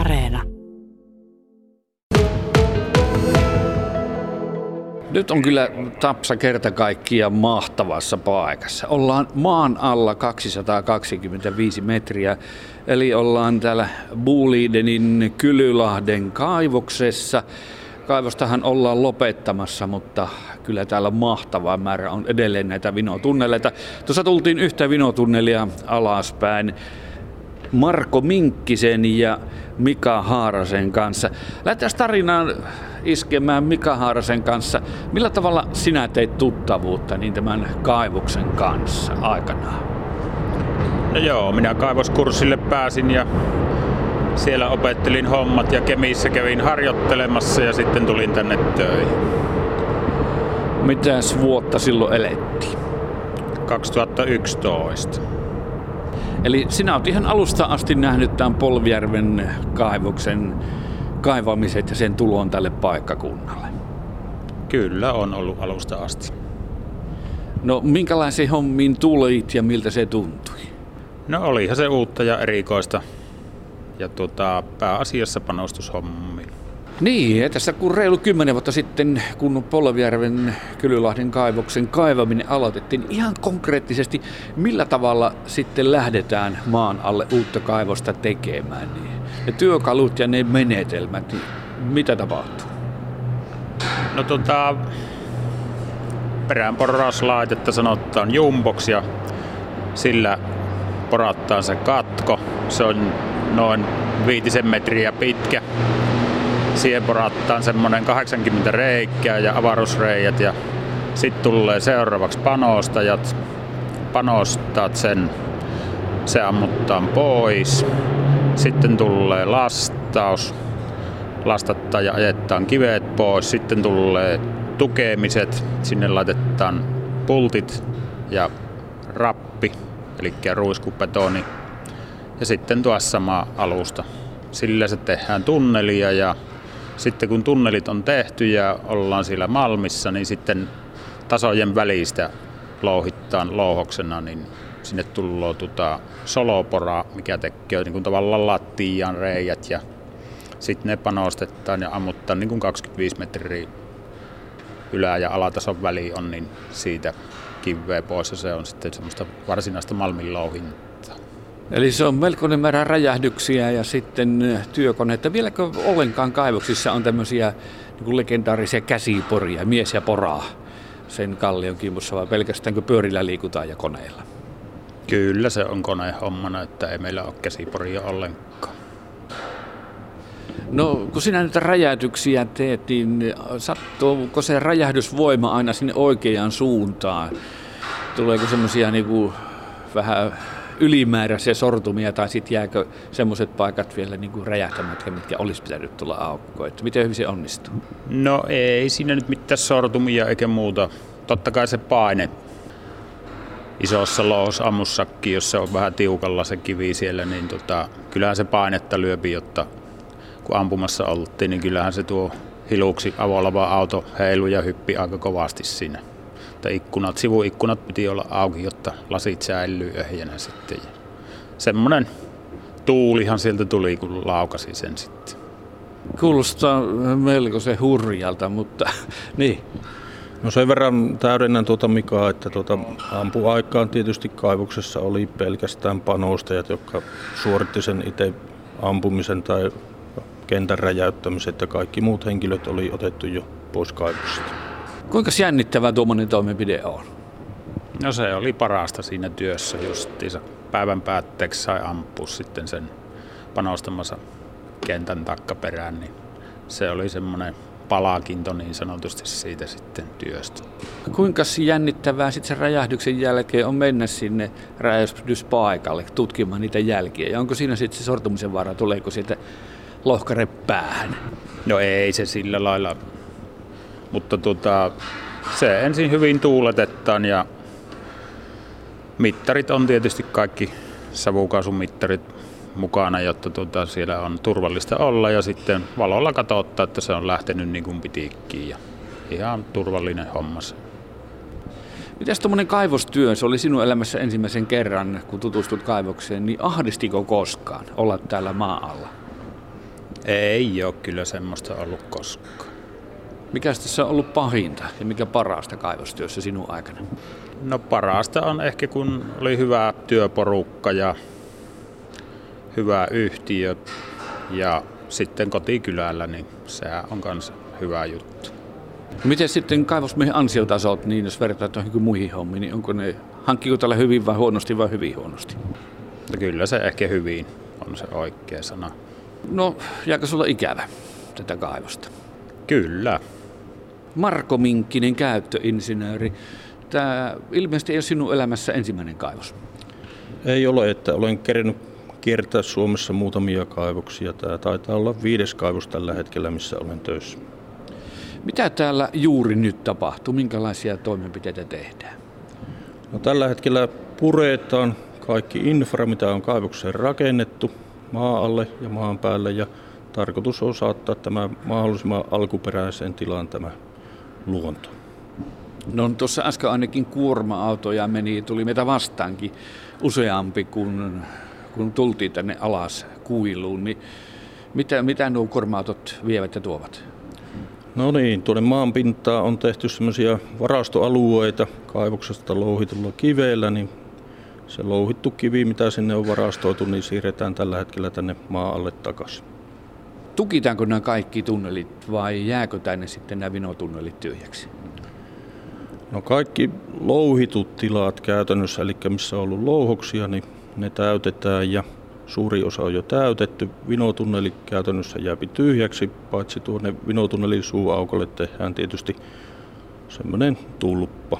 Areena. Nyt on kyllä Tapsa kerta kaikkiaan mahtavassa paikassa. Ollaan maan alla 225 metriä, eli ollaan täällä Bolidenin Kylylahden kaivoksessa. Kaivostahan ollaan lopettamassa, mutta kyllä täällä mahtava määrä on edelleen näitä vinotunneleita. Tuossa tultiin yhtä vinotunnelia alaspäin Marko Minkkisen ja Mika Haarasen kanssa. Lähdetään tarinaan iskemään Mika Haarasen kanssa. Millä tavalla sinä teit tuttavuutta niin tämän kaivoksen kanssa aikanaan? No joo, minä kaivoskurssille pääsin ja siellä opettelin hommat ja Kemissä kävin harjoittelemassa ja sitten tulin tänne töihin. Mitäs vuotta silloin elettiin? 2011. Eli sinä olet ihan alusta asti nähnyt tämän Polvijärven kaivoksen kaivamiset ja sen tulon tälle paikkakunnalle? Kyllä, on ollut alusta asti. No minkälaisiin hommiin tulit ja miltä se tuntui? No olihan se uutta ja erikoista. Ja pääasiassa panostushommiin. Niin, tässä kun reilu 10 vuotta sitten, kun Polvijärven Kylylahden kaivoksen kaivaminen aloitettiin, ihan konkreettisesti, millä tavalla sitten lähdetään maan alle uutta kaivosta tekemään? Ne työkalut ja ne menetelmät, niin mitä tapahtuu? No peräänporauslaitetta sanotaan jumboksi ja sillä porattaan se katko. Se on noin 5 metriä pitkä. Siihen porattaan semmoinen 80 reikää ja avaruusreijät ja sitten tulee seuraavaksi panostajat. Panostat sen, se ammuttaa pois. Sitten tulee lastaus. Lastataan ja ajetaan kivet pois. Sitten tulee tukemiset. Sinne laitetaan pultit ja rappi, eli ruiskubetoni. Ja sitten taas sama alusta. Sillä se tehdään tunnelia ja sitten kun tunnelit on tehty ja ollaan siellä malmissa, niin sitten tasojen välistä louhittaan louhoksena, niin sinne tulee solopora, mikä tekee niin kuin tavallaan lattiaan reijät ja sitten ne panostetaan ja ammuttaan niin kuin 25 metriä ylä- ja alatason väli on, niin siitä kiveä pois ja se on sitten semmoista varsinaista malmin louhintaa. Eli se on melkoinen määrä räjähdyksiä ja sitten työkoneita. Vieläkö ollenkaan kaivoksissa on tämmöisiä niin kuin legendaarisia käsiporia, mies ja poraa sen kallion kimpussa, vai pelkästäänkö pyörillä liikutaan ja koneilla? Kyllä se on konehommana, että ei meillä ole käsiporia ollenkaan. No kun sinä näitä räjähdyksiä teet, niin sattuuko se räjähdysvoima aina sinne oikeaan suuntaan? Tuleeko semmoisia niin vähän ylimääräisiä sortumia tai sitten jääkö semmoiset paikat vielä niin räjähtämättä, mitkä olisi pitänyt tulla aukkoon? Miten hyvin se onnistuu? No ei siinä nyt mitään sortumia eikä muuta. Totta kai se paine isossa louhosammussakki, jos se on vähän tiukalla se kivi siellä, niin kyllähän se painetta lyöpi, jotta kun ampumassa oltiin, niin kyllähän se tuo hiluksi avolava auto heilu ja hyppi aika kovasti siinä. Ikkunat, sivuikkunat piti olla auki, jotta lasit säilyy ehjänä sitten. Ja semmoinen tuulihan sieltä tuli, kun laukasi sen sitten. Kuulostaa melkoisen hurjalta, mutta niin. No sen verran täydennän Mikaa, että ampuaikaan tietysti kaivoksessa oli pelkästään panostajat, jotka suoritti sen itse ampumisen tai kentän räjäyttämiset ja kaikki muut henkilöt oli otettu jo pois kaivoksesta. Kuinka jännittävä tuommoinen toimenpide on? No se oli parasta siinä työssä justiinsa. Päivän päätteeksi sai ampua sitten sen panostamansa kentän takkaperään, niin se oli semmoinen palakinto niin sanotusti siitä sitten työstä. Kuinka jännittävää sitten sen räjähdyksen jälkeen on mennä sinne räjähdyspaikalle tutkimaan niitä jälkiä? Ja onko siinä sitten se sortumisen vaara, tuleeko sieltä lohkare päähän? No ei se sillä lailla. Mutta se ensin hyvin tuuletetaan ja mittarit on tietysti kaikki savukaasumittarit mukana, jotta siellä on turvallista olla ja sitten valolla katsottaa, että se on lähtenyt niin kuin pitiikkiin ja ihan turvallinen homma se. Mitäs tuommoinen kaivostyö, se oli sinun elämässä ensimmäisen kerran kun tutustut kaivokseen, niin ahdistiko koskaan olla täällä maan alla? Ei ole kyllä semmoista ollut koskaan. Mikäs tässä on ollut pahinta ja mikä parasta kaivostyössä sinun aikana? No parasta on ehkä kun oli hyvä työporukka ja hyvä yhtiö ja sitten kotikylällä, niin sehän on myös hyvä juttu. Miten sitten kaivosmiehen ansiotasot, niin jos verrataan muihin hommiin, niin onko ne, hankkiko tällä hyvin vai huonosti vai hyvin huonosti? No kyllä se ehkä hyvin on se oikea sana. No jääkö sulla ikävä tätä kaivosta? Kyllä. Marko Minkkinen, käyttöinsinööri. Tämä ilmeisesti ei ole sinun elämässä ensimmäinen kaivos. Ei ole, että olen kerinyt kiertää Suomessa muutamia kaivoksia. Tämä taitaa olla 5. kaivos tällä hetkellä, missä olen töissä. Mitä täällä juuri nyt tapahtuu? Minkälaisia toimenpiteitä tehdään? No, tällä hetkellä puretaan kaikki infra, mitä on kaivokseen rakennettu maan alle ja maan päälle. Ja tarkoitus on saattaa tämä mahdollisimman alkuperäiseen tilaan tämä luonto. No tuossa äsken ainakin kuorma-autoja meni, tuli meitä vastaankin useampi, kun tultiin tänne alas kuiluun. Niin mitä nuo kuorma-autot vievät ja tuovat? No niin, tuonne maanpintaan on tehty semmoisia varastoalueita kaivoksesta louhitulla kivellä, niin se louhittu kivi, mitä sinne on varastoitu, niin siirretään tällä hetkellä tänne maan alle takaisin. Tukitaanko nämä kaikki tunnelit vai jääkö tänne sitten nämä vinotunnelit tyhjäksi? No kaikki louhitut tilat käytännössä, eli missä on ollut louhoksia, niin ne täytetään ja suuri osa on jo täytetty. Vinotunneli käytännössä jääpi tyhjäksi, paitsi tuonne vinotunnelin suuaukolle tehdään tietysti semmoinen tulppa.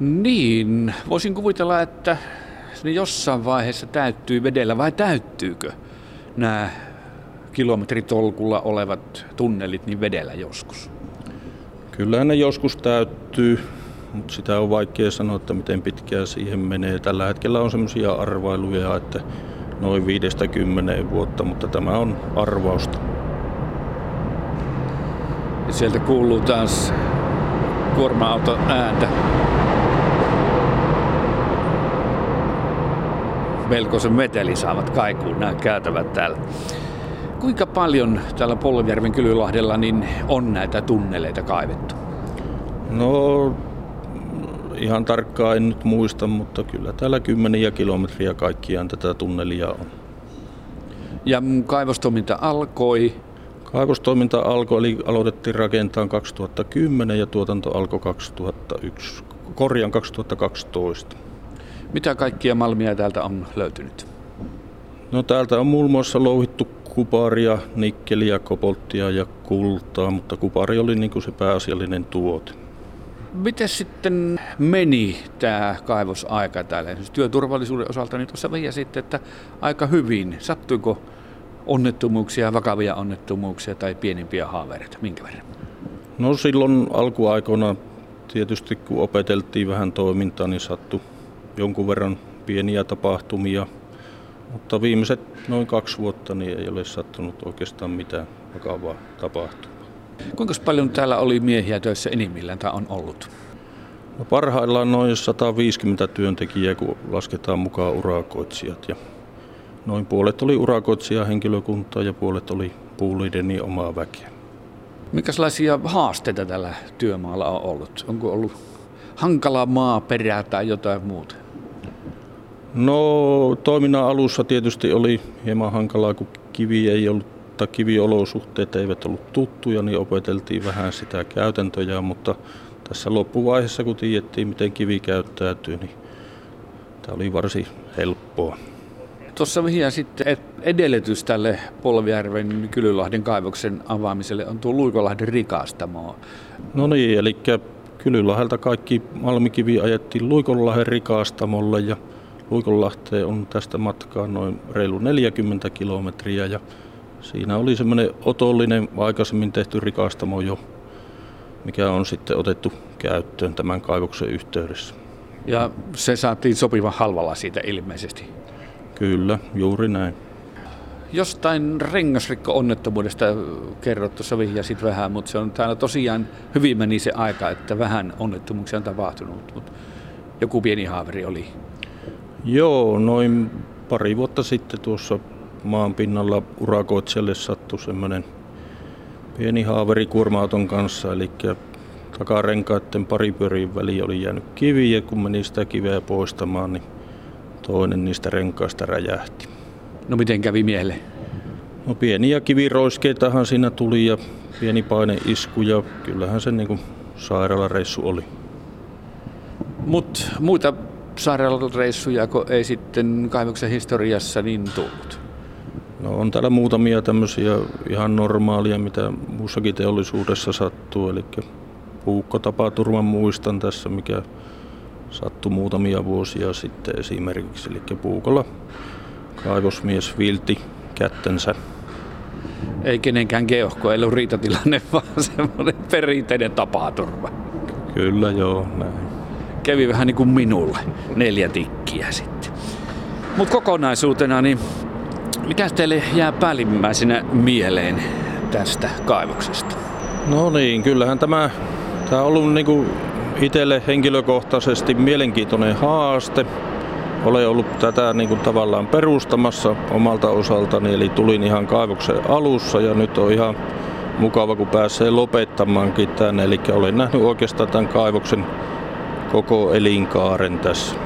Niin, voisin kuvitella, että ne jossain vaiheessa täyttyy vedellä vai täyttyykö nämä kilometritolkulla olevat tunnelit niin vedellä joskus? Kyllähän ne joskus täyttyy, mutta sitä on vaikea sanoa, että miten pitkään siihen menee. Tällä hetkellä on semmoisia arvailuja, että noin 5-10 vuotta, mutta tämä on arvausta. Ja sieltä kuuluu taas kuorma-auton ääntä. Melkoisen meteli saavat kaikuun nämä käytävät täällä. Kuinka paljon täällä Polvijärven Kylylahdella niin on näitä tunneleita kaivettu? No ihan tarkkaan en nyt muista, mutta kyllä täällä 10 kilometriä kaikkiaan tätä tunnelia on. Ja kaivostoiminta alkoi? Kaivostoiminta alkoi, eli aloitettiin rakentaa 2010 ja tuotanto alkoi 2012. Mitä kaikkia malmia täältä on löytynyt? No täältä on muun muassa louhittu kuparia, nikkeliä, kobolttia ja kultaa, mutta kupari oli niin kuin se pääasiallinen tuote. Miten sitten meni tämä kaivosaika täällä? Työturvallisuuden osalta niin tuossa vielä sitten, että aika hyvin. Sattuiko onnettomuuksia, vakavia onnettomuuksia tai pienempiä haavereita? Minkä verran? No silloin alkuaikoina tietysti kun opeteltiin vähän toimintaa, niin sattui jonkun verran pieniä tapahtumia. Mutta viimeiset noin 2 vuotta niin ei ole sattunut oikeastaan mitään vakavaa tapahtumaa. Kuinka paljon täällä oli miehiä töissä enimmillään tai on ollut? No parhaillaan noin 150 työntekijää, kun lasketaan mukaan urakoitsijat. Ja noin puolet oli urakoitsijahenkilökuntaa ja puolet oli Bolidenin omaa väkeä. Minkälaisia haasteita tällä työmaalla on ollut? Onko ollut hankala maaperä tai jotain muuta? No toiminnan alussa tietysti oli hieman hankalaa, kun kiviolosuhteet eivät ollut tuttuja, niin opeteltiin vähän sitä käytäntöjä, mutta tässä loppuvaiheessa, kun tiedettiin, miten kivi käyttäytyy, niin tämä oli varsin helppoa. Tuossa vihjaa sitten, että edellytys tälle Polvijärven Kylylahden kaivoksen avaamiselle on tuo Luikonlahden rikastamo. No niin, eli Kylylahdelta kaikki malmikivi ajettiin Luikonlahden rikastamolle ja Luikonlahteen on tästä matkaa noin reilu 40 kilometriä ja siinä oli semmoinen otollinen aikaisemmin tehty rikastamo jo, mikä on sitten otettu käyttöön tämän kaivoksen yhteydessä. Ja se saatiin sopivan halvalla siitä ilmeisesti? Kyllä, juuri näin. Jostain rengasrikko-onnettomuudesta kerrot tuossa vihjasit vähän, mutta se on täällä tosiaan hyvin meni se aika, että vähän onnettomuuksia on tapahtunut, mutta joku pieni haaveri oli. Joo, noin pari vuotta sitten tuossa maan pinnalla urakoitselle sattui semmoinen pieni haaveri kuorma-auton kanssa, eli takarenkaiden paripyörin väliin oli jäänyt kivi, ja kun meni sitä kiveä poistamaan, niin toinen niistä renkaista räjähti. No miten kävi miehelle? No pieniä kiviroiskeitahan siinä tuli ja pieni paineisku, ja kyllähän se niin kuin sairaalareissu oli. Mut muita sairaalareissuja ei sitten kaivoksen historiassa niin tullut? No on täällä muutamia tämmöisiä ihan normaalia, mitä muussakin teollisuudessa sattuu, eli puukkotapaturman muistan tässä, mikä sattui muutamia vuosia sitten esimerkiksi, eli puukolla kaivosmies vilti kättensä. Ei kenenkään keuhko, ei ollut riitatilanne, vaan semmoinen perinteinen tapaturma. Kyllä joo, näin. Kävi vähän niin kuin minulle, 4 tikkiä sitten. Mutta kokonaisuutena, niin mikä teille jää päällimmäisenä mieleen tästä kaivoksesta? No niin, kyllähän tämä on ollut niin kuin itselle henkilökohtaisesti mielenkiintoinen haaste. Olen ollut tätä niin kuin tavallaan perustamassa omalta osaltani, eli tulin ihan kaivoksen alussa ja nyt on ihan mukava, kun pääsee lopettamaankin tämän. Eli olen nähnyt oikeastaan tämän kaivoksen koko elinkaaren tässä.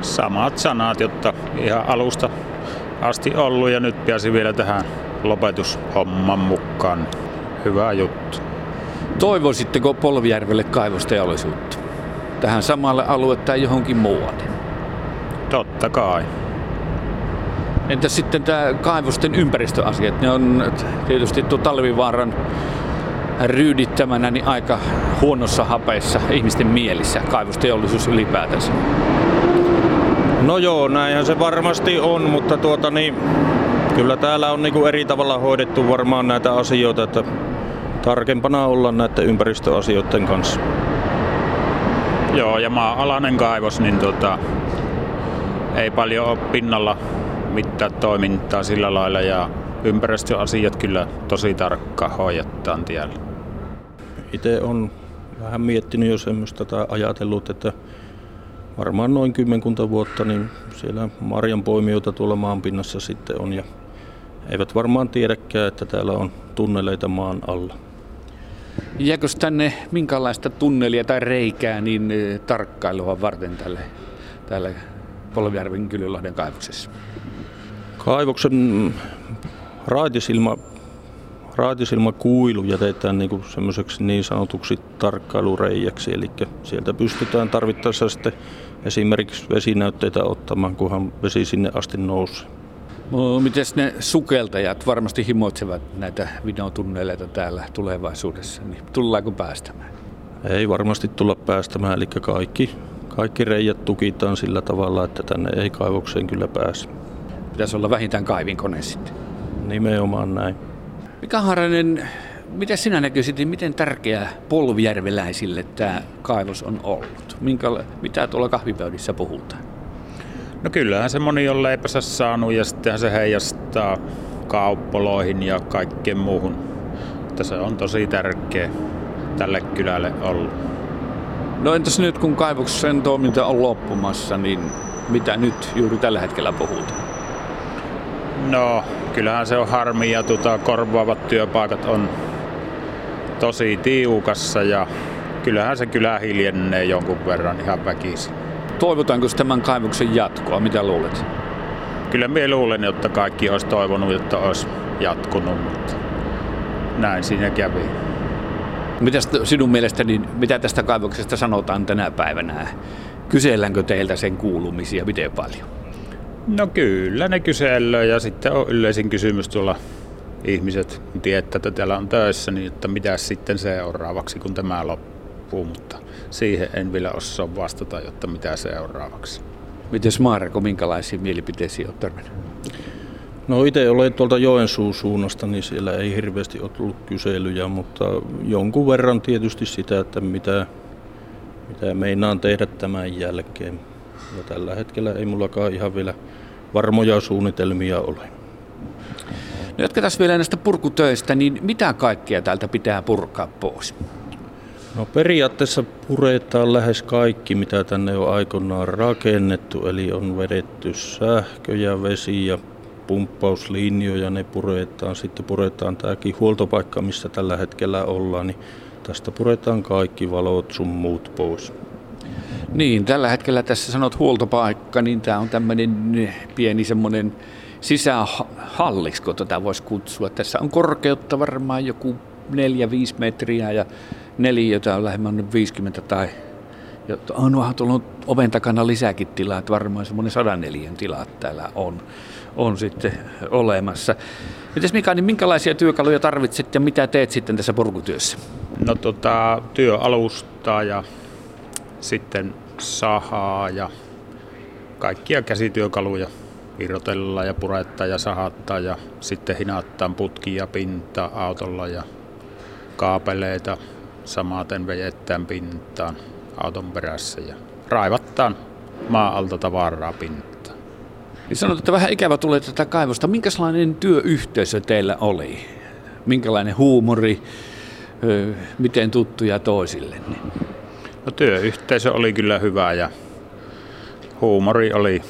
Samat sanat, jotta ihan alusta asti ollut ja nyt pääsi vielä tähän lopetushomman mukaan. Hyvä juttu. Toivoisitteko Polvijärvelle kaivosteollisuutta? Tähän samalle alueelle tai johonkin muualle? Totta kai. Entä sitten tämä kaivosten ympäristöasiat? Ne on tietysti tuo Talvivaaran ryydittämänä niin aika huonossa hapeessa ihmisten mielissä, kaivosteollisuus ylipäätänsä. No joo, näinhän se varmasti on, mutta kyllä täällä on niinku eri tavalla hoidettu varmaan näitä asioita, että tarkempana ollaan näiden ympäristöasioiden kanssa. Joo, ja maa-alainen kaivos, niin ei paljon ole pinnalla mitään toimintaa sillä lailla, ja ympäristöasiat kyllä tosi tarkkaan hoidetaan tiellä. Itse olen vähän miettinyt jo semmoista tai ajatellut, että varmaan noin 10 vuotta niin siellä marjanpoimijoita tuolla maanpinnassa sitten on, ja eivät varmaan tiedäkään, että täällä on tunneleita maan alla. Jääkö tänne minkälaista tunnelia tai reikää niin tarkkailua varten täällä Polvijärven Kylylahden kaivoksessa? Kaivoksen raitisilmakuilu jätetään niin semmoiseksi niin sanotuksi tarkkailureijäksi, eli sieltä pystytään tarvittaessa sitten esimerkiksi vesinäytteitä ottamaan, kunhan vesi sinne asti nousee. No, mites ne sukeltajat varmasti himoitsevat näitä vinoutunneleita täällä tulevaisuudessa, niin tullaanko päästämään? Ei varmasti tulla päästämään, eli kaikki reijät tukitaan sillä tavalla, että tänne ei kaivokseen kyllä pääse. Pitäisi olla vähintään kaivinkone sitten. Nimenomaan näin. Mika Haaranen, mitä sinä näkyisit, miten tärkeää polvijärveläisille tämä kaivos on ollut? Mitä tuolla kahvipöydissä puhutaan? No kyllähän se moni on leipänsä saanut ja sittenhän se heijastaa kauppoloihin ja kaikkeen muuhun. Että se on tosi tärkeä tälle kylälle ollut. No entäs nyt kun kaivoksen toiminta on loppumassa, niin mitä nyt juuri tällä hetkellä puhutaan? No kyllähän se on harmi ja korvaavat työpaikat on tosi tiukassa ja kyllähän se kylä hiljennee jonkun verran ihan väkisin. Toivotaanko tämän kaivoksen jatkoa? Mitä luulet? Kyllä minä luulen, että kaikki olisi toivonut, että olisi jatkunut, mutta näin siinä kävi. Mitä sinun mielestäni, mitä tästä kaivoksesta sanotaan tänä päivänä? Kyselläänkö teiltä sen kuulumisia miten paljon? No kyllä ne kysellään ja sitten on yleisin kysymys tuolla ihmiset tietää, että täällä on töissä, niin että mitä sitten seuraavaksi kun tämä loppuu, mutta siihen en vielä osaa vastata, jotta mitä seuraavaksi. Mites Marko, minkälaisiin mielipiteisiin olet törmännyt? No itse olen tuolta Joensuun suunnasta, niin siellä ei hirveästi ole tullut kyselyjä, mutta jonkun verran tietysti sitä, että mitä meinaan tehdä tämän jälkeen. Ja tällä hetkellä ei mullakaan ihan vielä varmoja suunnitelmia ole. No jatketaan vielä näistä purkutöistä, niin mitä kaikkea täältä pitää purkaa pois? No periaatteessa puretaan lähes kaikki, mitä tänne on aikoinaan rakennettu, eli on vedetty sähkö ja vesi ja pumppauslinjoja, ne puretaan. Sitten puretaan tämäkin huoltopaikka, missä tällä hetkellä ollaan, niin tästä puretaan kaikki valot sun muut pois. Niin, tällä hetkellä tässä sanot huoltopaikka, niin tämä on tämmöinen pieni semmoinen sisähallisko, tätä voisi kutsua. Tässä on korkeutta varmaan joku 4-5 metriä ja neliötä on lähemmän 50 tai onhan tullut oven takana lisääkin tilaa, että varmaan semmoinen 104 tila täällä on sitten olemassa. Mites Mika, niin minkälaisia työkaluja tarvitset ja mitä teet sitten tässä purkutyössä? No työalustaa ja sitten sahaa ja kaikkia käsityökaluja irrotellaan ja purettaan ja sahattaan ja sitten hinaattaan putkia pintaan autolla ja kaapeleita samaten vejettään pintaan auton perässä ja raivattaan maa-alta tavaraa pintaan. Niin sanot, että vähän ikävä tulee tätä kaivosta. Minkälainen työyhteisö teillä oli? Minkälainen huumori? Miten tuttuja toisillenne? No työyhteisö oli kyllä hyvä ja huumori oli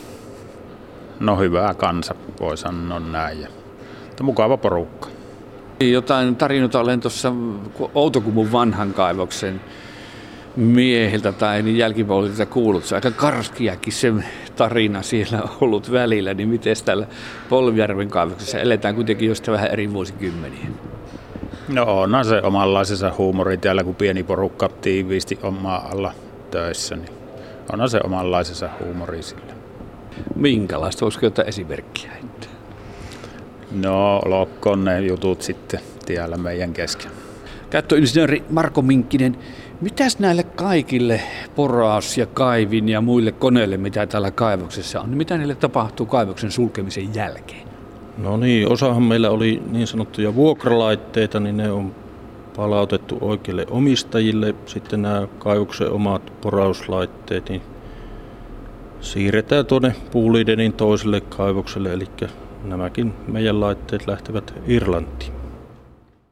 hyvää kansa, voi sanoa näin. Mutta mukava porukka. Jotain tarinoita olen tuossa Outokumun vanhan kaivoksen miehiltä tai jälkipuolilta kuullut. Se on aika karskiakin se tarina siellä ollut välillä. Niin miten täällä Polvijärven kaivoksessa eletään kuitenkin jostain vähän eri vuosikymmeniä? No onhan se omanlaisensa huumori täällä, kun pieni porukka tiiviisti on maan alla töissä. Niin onhan se omanlaisensa huumori sillä. Minkälaista? Olisiko jotain esimerkkiä? No, olkoon ne jutut sitten täällä meidän kesken. Käyttöinsinööri Marko Minkkinen, mitäs näille kaikille poraus- ja kaivin ja muille koneille, mitä täällä kaivoksessa on, niin mitä niille tapahtuu kaivoksen sulkemisen jälkeen? No niin, osahan meillä oli niin sanottuja vuokralaitteita, niin ne on palautettu oikeille omistajille. Sitten nämä kaivoksen omat porauslaitteet, niin siirretään tuonne Bolidenin toiselle kaivokselle, eli nämäkin meidän laitteet lähtevät Irlantiin.